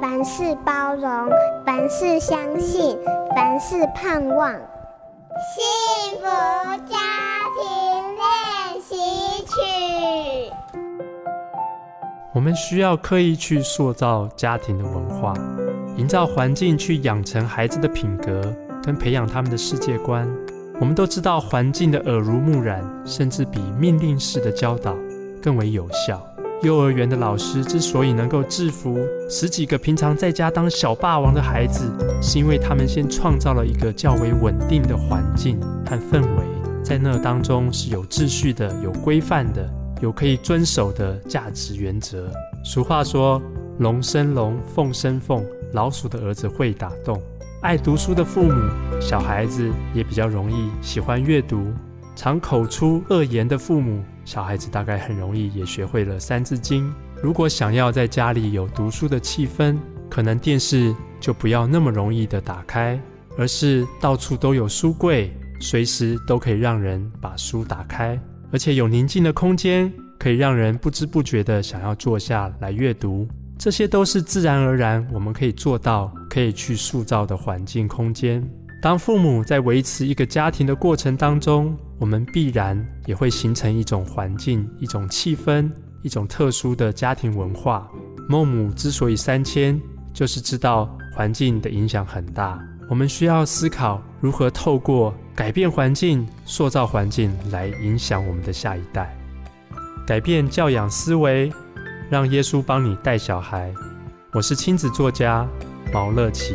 凡事包容，凡事相信，凡事盼望。幸福家庭练习曲。我们需要刻意去塑造家庭的文化，营造环境去养成孩子的品格跟培养他们的世界观。我们都知道环境的耳濡目染，甚至比命令式的教导更为有效。幼儿园的老师之所以能够制服10几个平常在家当小霸王的孩子，是因为他们先创造了一个较为稳定的环境和氛围，在那当中是有秩序的、有规范的、有可以遵守的价值原则。俗话说，龙生龙，凤生凤，老鼠的儿子会打洞。爱读书的父母，小孩子也比较容易喜欢阅读。常口出恶言的父母，小孩子大概很容易也学会了3字经。如果想要在家里有读书的气氛，可能电视就不要那么容易的打开，而是到处都有书柜，随时都可以让人把书打开，而且有宁静的空间，可以让人不知不觉的想要坐下来阅读。这些都是自然而然我们可以做到、可以去塑造的环境空间。当父母在维持一个家庭的过程当中，我们必然也会形成一种环境、一种气氛、一种特殊的家庭文化。孟母之所以3迁，就是知道环境的影响很大，我们需要思考如何透过改变环境、塑造环境来影响我们的下一代。改变教养思维，让耶稣帮你带小孩。我是亲子作家毛乐琪。